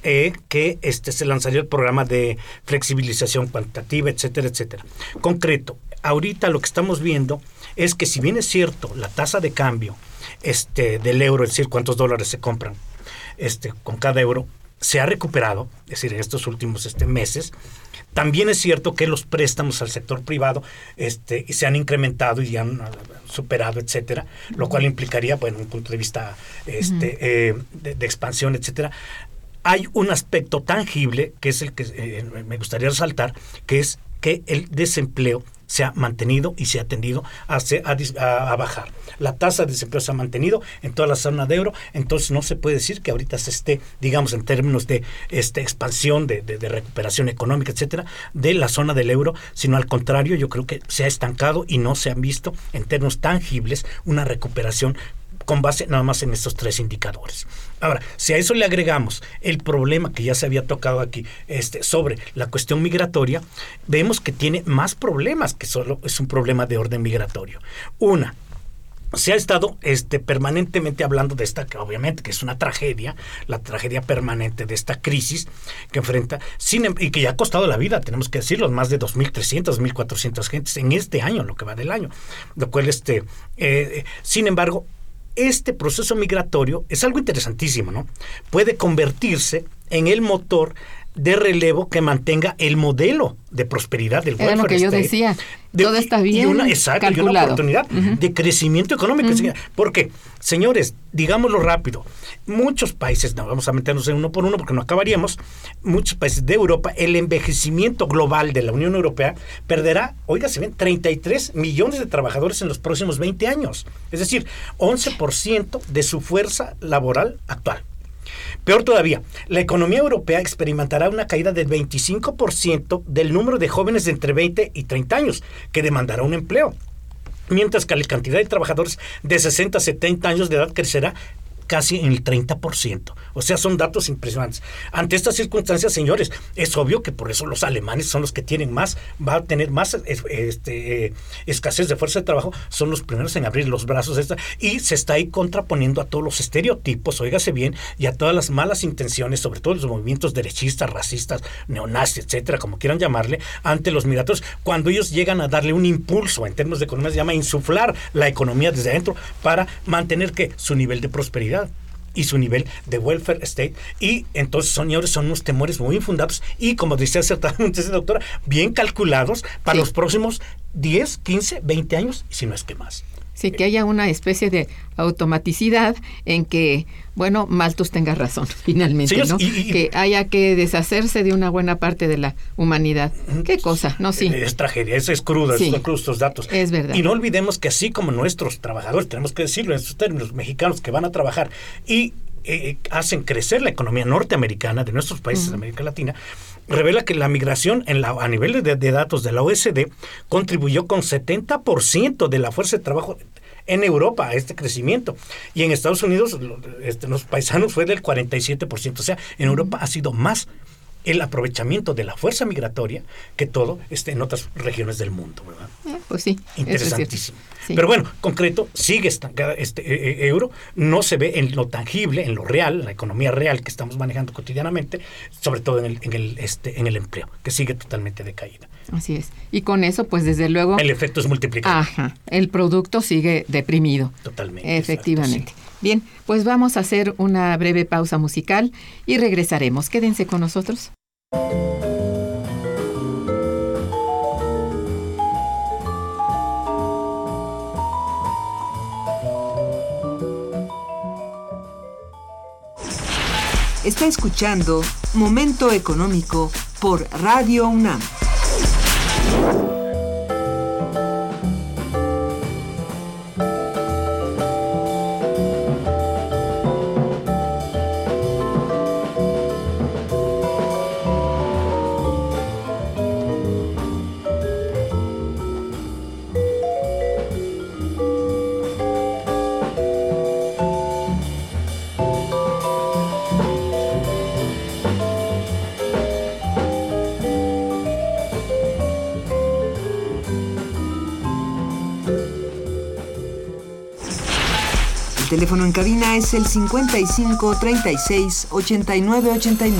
que se lanzaría el programa de flexibilización cuantitativa, etcétera, etcétera. Concreto, ahorita lo que estamos viendo es que, si bien es cierto, la tasa de cambio del euro, es decir, cuántos dólares se compran con cada euro, se ha recuperado, es decir, en estos últimos meses. También es cierto que los préstamos al sector privado se han incrementado y han superado, etcétera, lo cual implicaría, bueno, un punto de vista de expansión, etcétera. Hay un aspecto tangible que es el que me gustaría resaltar, que es que el desempleo se ha mantenido y se ha tendido a bajar. La tasa de desempleo se ha mantenido en toda la zona de euro, entonces no se puede decir que ahorita se esté, digamos, en términos de expansión, de recuperación económica, etcétera, de la zona del euro, sino al contrario, yo creo que se ha estancado y no se han visto en términos tangibles una recuperación con base nada más en estos tres indicadores. Ahora, si a eso le agregamos el problema que ya se había tocado aquí sobre la cuestión migratoria, vemos que tiene más problemas que solo es un problema de orden migratorio. Una, se ha estado permanentemente hablando de esta, que obviamente que es una tragedia, la tragedia permanente de esta crisis que enfrenta, y que ya ha costado la vida, tenemos que decirlo, más de 2.300, 2.400 gentes en este año, lo que va del año, lo cual, sin embargo, este proceso migratorio es algo interesantísimo, ¿no? Puede convertirse en el motor de relevo que mantenga el modelo de prosperidad del welfare. Era lo que yo decía, todo está bien calculado. Y una oportunidad de crecimiento económico. Porque, señores, digámoslo rápido, muchos países, no vamos a meternos en uno por uno porque no acabaríamos, muchos países de Europa, el envejecimiento global de la Unión Europea perderá, oiga, se ven 33 millones de trabajadores en los próximos 20 años, es decir, 11% de su fuerza laboral actual. Peor todavía, la economía europea experimentará una caída del 25% del número de jóvenes de entre 20 y 30 años que demandará un empleo, mientras que la cantidad de trabajadores de 60 a 70 años de edad crecerá casi en el 30%. O sea, son datos impresionantes. Ante estas circunstancias, señores, es obvio que por eso los alemanes son los que tienen más, va a tener más escasez de fuerza de trabajo, son los primeros en abrir los brazos. Y se está ahí contraponiendo a todos los estereotipos, óigase bien, y a todas las malas intenciones, sobre todo los movimientos derechistas, racistas, neonazis, etcétera, como quieran llamarle, ante los migratorios, cuando ellos llegan a darle un impulso, en términos de economía se llama insuflar la economía desde adentro para mantener que su nivel de prosperidad y su nivel de welfare state, y entonces, señores, son unos temores muy infundados y, como decía ciertamente la doctora, bien calculados para los próximos 10, 15, 20 años, si no es que más. Sí, que haya una especie de automaticidad en que, bueno, Malthus tenga razón, finalmente, señores, ¿no? Que haya que deshacerse de una buena parte de la humanidad. ¿Qué cosa? No, sí. Es tragedia, es crudo, sí, son crudos estos datos. Es verdad. Y no olvidemos que así como nuestros trabajadores, tenemos que decirlo en estos términos, mexicanos que van a trabajar y hacen crecer la economía norteamericana de nuestros países de América Latina, revela que la migración a nivel de datos de la OECD contribuyó con 70% de la fuerza de trabajo en Europa a este crecimiento. Y en Estados Unidos, los paisanos fue del 47%. O sea, en Europa ha sido más el aprovechamiento de la fuerza migratoria que todo en otras regiones del mundo, ¿verdad? Pues sí. Interesantísimo. Sí. Pero bueno, concreto, sigue estancada euro, no se ve en lo tangible, en lo real, la economía real que estamos manejando cotidianamente, sobre todo en el empleo, que sigue totalmente decaída. Así es. Y con eso, pues desde luego, el efecto es multiplicado. Ajá. El producto sigue deprimido. Totalmente. Efectivamente. Exacto, sí. Bien, pues vamos a hacer una breve pausa musical y regresaremos. Quédense con nosotros. Está escuchando Momento Económico por Radio UNAM. El teléfono en cabina es el 55 36 89 89.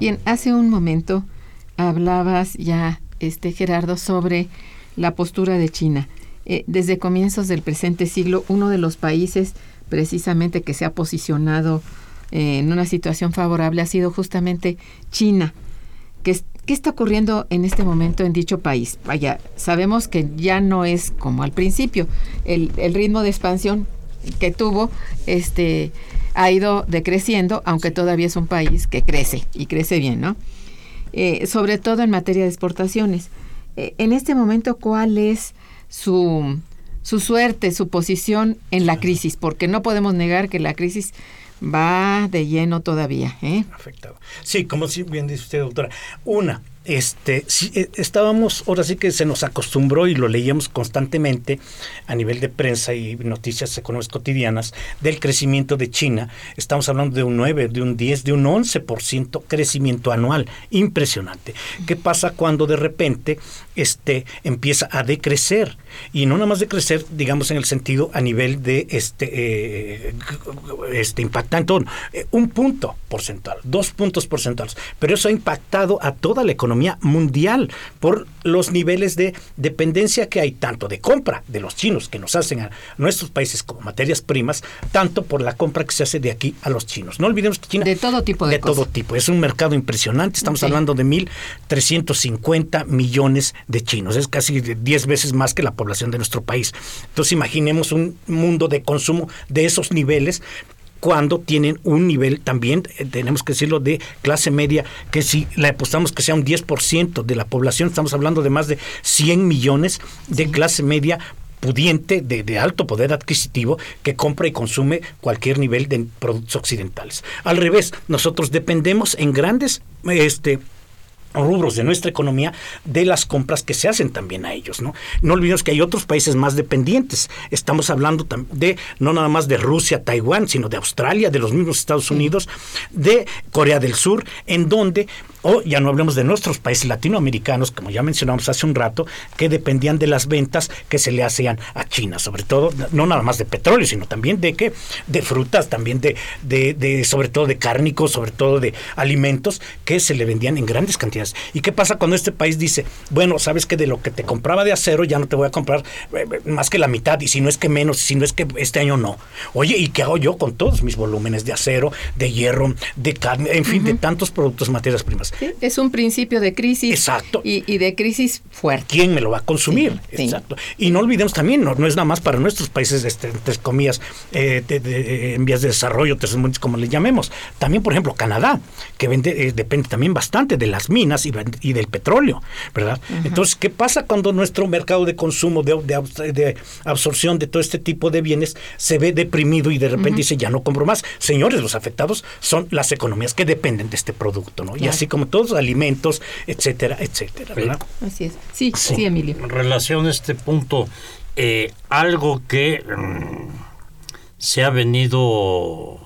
Bien, hace un momento hablabas ya, Gerardo, sobre la postura de China. Desde comienzos del presente siglo, uno de los países precisamente que se ha posicionado en una situación favorable ha sido justamente China. ¿Qué está ocurriendo en este momento en dicho país? Vaya, sabemos que ya no es como al principio. El ritmo de expansión que tuvo, ha ido decreciendo, aunque todavía es un país que crece, y crece bien, ¿no? Sobre todo en materia de exportaciones. En este momento, ¿cuál es su suerte, su posición en la crisis? Porque no podemos negar que la crisis va de lleno todavía, ¿eh? Afectado. Sí, como bien dice usted, doctora. Estábamos, ahora sí que se nos acostumbró y lo leíamos constantemente a nivel de prensa y noticias económicas cotidianas del crecimiento de China. Estamos hablando de un 9, de un 10, de un 11% crecimiento anual. Impresionante. ¿Qué pasa cuando de repente empieza a decrecer? Y no nada más decrecer, digamos, en el sentido a nivel de impactante, un punto porcentual, 2 puntos porcentuales. Pero eso ha impactado a toda la economía mundial por los niveles de dependencia que hay, tanto de compra de los chinos que nos hacen a nuestros países como materias primas, tanto por la compra que se hace de aquí a los chinos. No olvidemos que China... De todo tipo. Es un mercado impresionante. Estamos hablando de 1.350 millones de chinos. Es casi 10 veces más que la población de nuestro país. Entonces imaginemos un mundo de consumo de esos niveles, cuando tienen un nivel también, tenemos que decirlo, de clase media, que si le apostamos que sea un 10% de la población, estamos hablando de más de 100 millones de clase media pudiente, de alto poder adquisitivo, que compra y consume cualquier nivel de productos occidentales. Al revés, nosotros dependemos en grandes rubros de nuestra economía, de las compras que se hacen también a ellos, ¿no? No olvidemos que hay otros países más dependientes. Estamos hablando de, no nada más de Rusia, Taiwán, sino de Australia, de los mismos Estados Unidos, de Corea del Sur, en donde... ya no hablemos de nuestros países latinoamericanos, como ya mencionamos hace un rato, que dependían de las ventas que se le hacían a China, sobre todo, no nada más de petróleo, sino también de frutas, también de sobre todo de cárnicos, sobre todo de alimentos que se le vendían en grandes cantidades. ¿Y qué pasa cuando este país dice, bueno, sabes que de lo que te compraba de acero ya no te voy a comprar más que la mitad, y si no es que menos, y si no es que este año no? Oye, ¿y qué hago yo con todos mis volúmenes de acero, de hierro, de carne, en fin, de tantos productos, materias primas? Sí, es un principio de crisis. Exacto. Y de crisis fuerte. ¿Quién me lo va a consumir? Sí, exacto. Sí. Y no olvidemos también, no es nada más para nuestros países, entre comillas, en vías de desarrollo, como les llamemos. También, por ejemplo, Canadá, que depende también bastante de las minas y del petróleo, ¿verdad? Ajá. Entonces, ¿qué pasa cuando nuestro mercado de consumo, de absorción de todo este tipo de bienes, se ve deprimido y de repente dice, ya no compro más? Señores, los afectados son las economías que dependen de este producto, ¿no? Claro. Y así como todos, alimentos, etcétera, etcétera, ¿verdad? Así es. Sí, sí, sí, Emilio. En relación a este punto, algo que se ha venido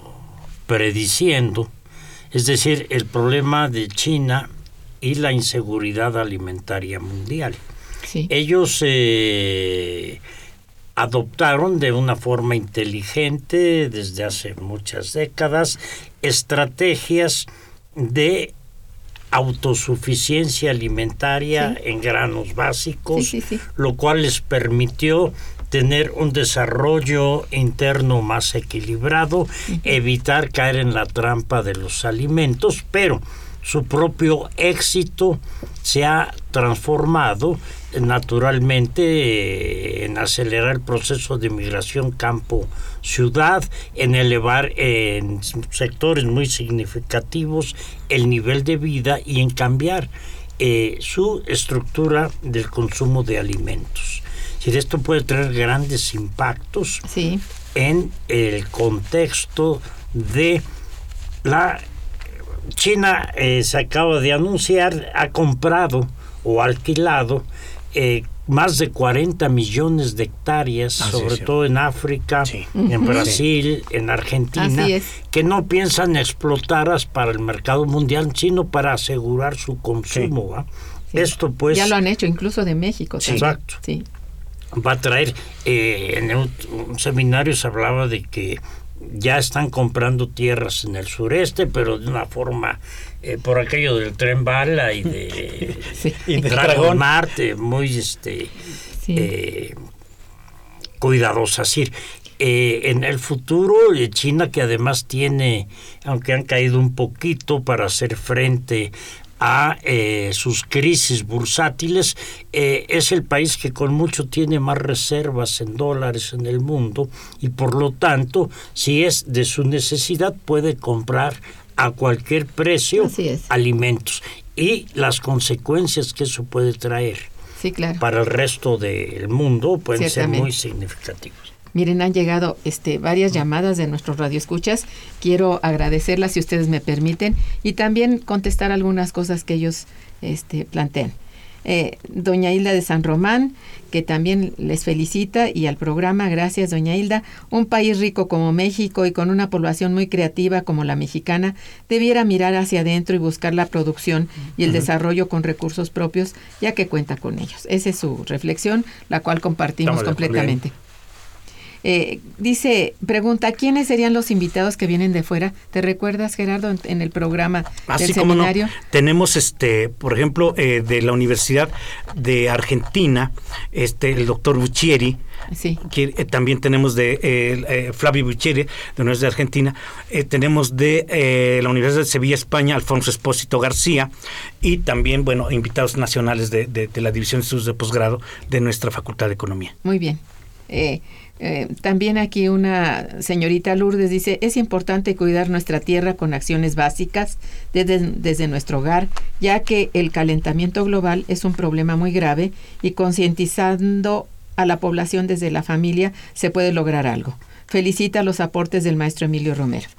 prediciendo, es decir, el problema de China y la inseguridad alimentaria mundial. Sí. Ellos adoptaron de una forma inteligente desde hace muchas décadas estrategias de autosuficiencia alimentaria en granos básicos, lo cual les permitió tener un desarrollo interno más equilibrado, evitar caer en la trampa de los alimentos, pero su propio éxito se ha transformado naturalmente en acelerar el proceso de migración campo-ciudad, en elevar en sectores muy significativos el nivel de vida y en cambiar su estructura del consumo de alimentos. Esto puede traer grandes impactos sí. en el contexto de la China. Se acaba de anunciar, ha comprado o alquilado más de 40 millones de hectáreas, sobre todo en África, sí. en Brasil, sí. en Argentina, que no piensan explotarlas para el mercado mundial, sino para asegurar su consumo. Sí. Esto pues ya lo han hecho incluso de México. Sí. Exacto. Sí. Va a traer, en un seminario se hablaba de que ya están comprando tierras en el sureste, pero de una forma, por aquello del tren bala y de sí. Dragón Marte, muy sí. Cuidadosa. Es decir, en el futuro, China, que además tiene, aunque han caído un poquito para hacer frente a sus crisis bursátiles, es el país que con mucho tiene más reservas en dólares en el mundo, y por lo tanto, si es de su necesidad, puede comprar a cualquier precio alimentos, y las consecuencias que eso puede traer sí, claro. para el resto del mundo pueden ser muy significativas. Miren, han llegado varias llamadas de nuestros radioescuchas. Quiero agradecerlas, si ustedes me permiten, y también contestar algunas cosas que ellos plantean. Doña Hilda de San Román, que también les felicita, y al programa. Gracias, doña Hilda. Un país rico como México y con una población muy creativa como la mexicana debiera mirar hacia adentro y buscar la producción y el desarrollo con recursos propios, ya que cuenta con ellos. Esa es su reflexión, la cual compartimos completamente. Bien. Pregunta, ¿quiénes serían los invitados que vienen de fuera? ¿Te recuerdas, Gerardo, en el programa del seminario? No. Tenemos, por ejemplo, de la Universidad de Argentina, el doctor Buccieri, sí. que también tenemos de Flavio Buccieri, de la Universidad de Argentina, tenemos de la Universidad de Sevilla, España, Alfonso Espósito García, y también, invitados nacionales de la División de Estudios de Posgrado de nuestra Facultad de Economía. Muy bien. También aquí una señorita, Lourdes, dice: es importante cuidar nuestra tierra con acciones básicas desde nuestro hogar, ya que el calentamiento global es un problema muy grave, y concientizando a la población desde la familia se puede lograr algo. Felicita los aportes del maestro Emilio Romero.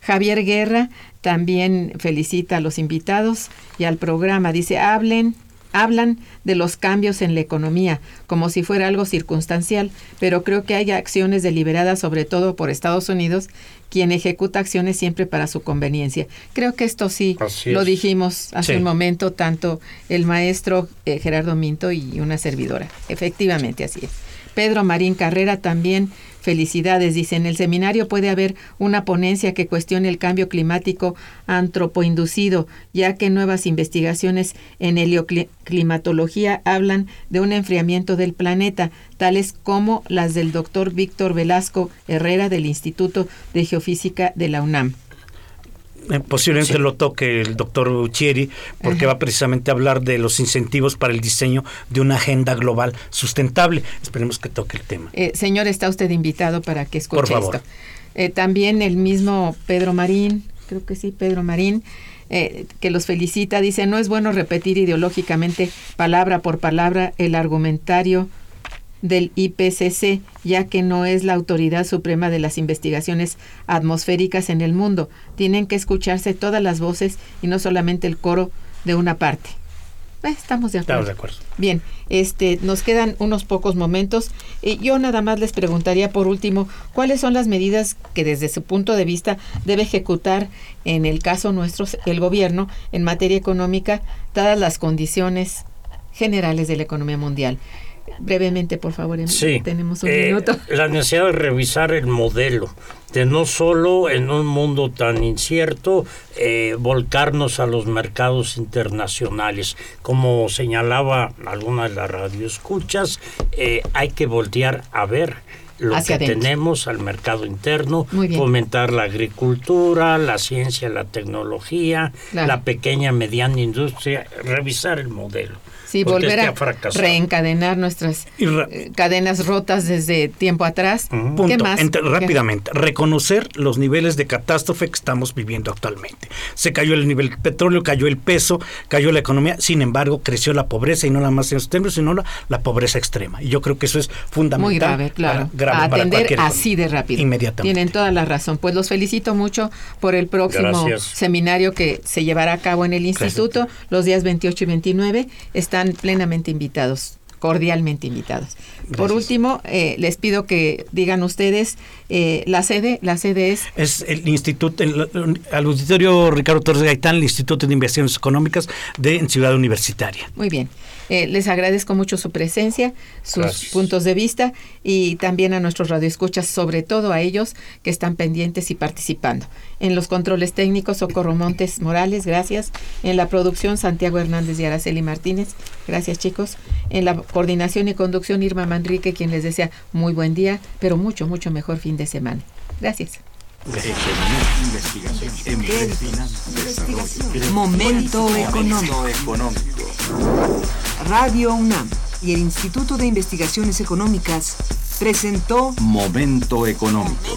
Javier Guerra también felicita a los invitados y al programa. Dice: Hablan de los cambios en la economía, como si fuera algo circunstancial, pero creo que hay acciones deliberadas, sobre todo por Estados Unidos, quien ejecuta acciones siempre para su conveniencia. Creo que esto sí lo dijimos hace un momento, tanto el maestro Gerardo Minto y una servidora. Efectivamente, así es. Pedro Marín Carrera también, felicidades, dice: en el seminario puede haber una ponencia que cuestione el cambio climático antropoinducido, ya que nuevas investigaciones en helioclimatología hablan de un enfriamiento del planeta, tales como las del doctor Víctor Velasco Herrera del Instituto de Geofísica de la UNAM. Posiblemente lo toque el doctor Buccieri, porque va precisamente a hablar de los incentivos para el diseño de una agenda global sustentable. Esperemos que toque el tema. Señor, está usted invitado para que escuche esto. Por favor. También el mismo Pedro Marín, que los felicita, dice: no es bueno repetir ideológicamente, palabra por palabra, el argumentario del IPCC, ya que no es la autoridad suprema de las investigaciones atmosféricas en el mundo. Tienen que escucharse todas las voces y no solamente el coro de una parte. Estamos de acuerdo. Bien, nos quedan unos pocos momentos. Yo nada más les preguntaría por último, ¿cuáles son las medidas que desde su punto de vista debe ejecutar, en el caso nuestro, el gobierno en materia económica, dadas las condiciones generales de la economía mundial? Brevemente, por favor, Emilio. Sí, tenemos un minuto. La necesidad de revisar el modelo, de no solo en un mundo tan incierto volcarnos a los mercados internacionales. Como señalaba alguna de las radioescuchas, hay que voltear a ver lo que tenemos al mercado interno, fomentar la agricultura, la ciencia, la tecnología, la pequeña, mediana industria, revisar el modelo. Sí, volver a reencadenar nuestras cadenas rotas desde tiempo atrás. ¿Qué más? Rápidamente, reconocer los niveles de catástrofe que estamos viviendo actualmente. Se cayó el nivel del petróleo, cayó el peso, cayó la economía, sin embargo, creció la pobreza, y no nada más en los términos, sino la pobreza extrema. Y yo creo que eso es fundamental. Muy grave, claro. Para atender así de rápido. Inmediatamente. Tienen toda la razón. Pues los felicito mucho por el próximo seminario que se llevará a cabo en el instituto, los días 28 y 29. Están plenamente invitados, cordialmente invitados. Gracias. Por último, les pido que digan ustedes la sede es... Es el instituto, al auditorio Ricardo Torres Gaitán, el Instituto de Investigaciones Económicas en Ciudad Universitaria. Muy bien. Les agradezco mucho su presencia, sus puntos de vista, y también a nuestros radioescuchas, sobre todo a ellos que están pendientes y participando. En los controles técnicos, Socorro Montes Morales, gracias. En la producción, Santiago Hernández y Araceli Martínez, gracias, chicos. En la coordinación y conducción, Irma Manrique, quien les desea muy buen día, pero mucho, mucho mejor fin de semana. Gracias. Momento económico. Radio UNAM y el Instituto de Investigaciones Económicas presentó Momento Económico.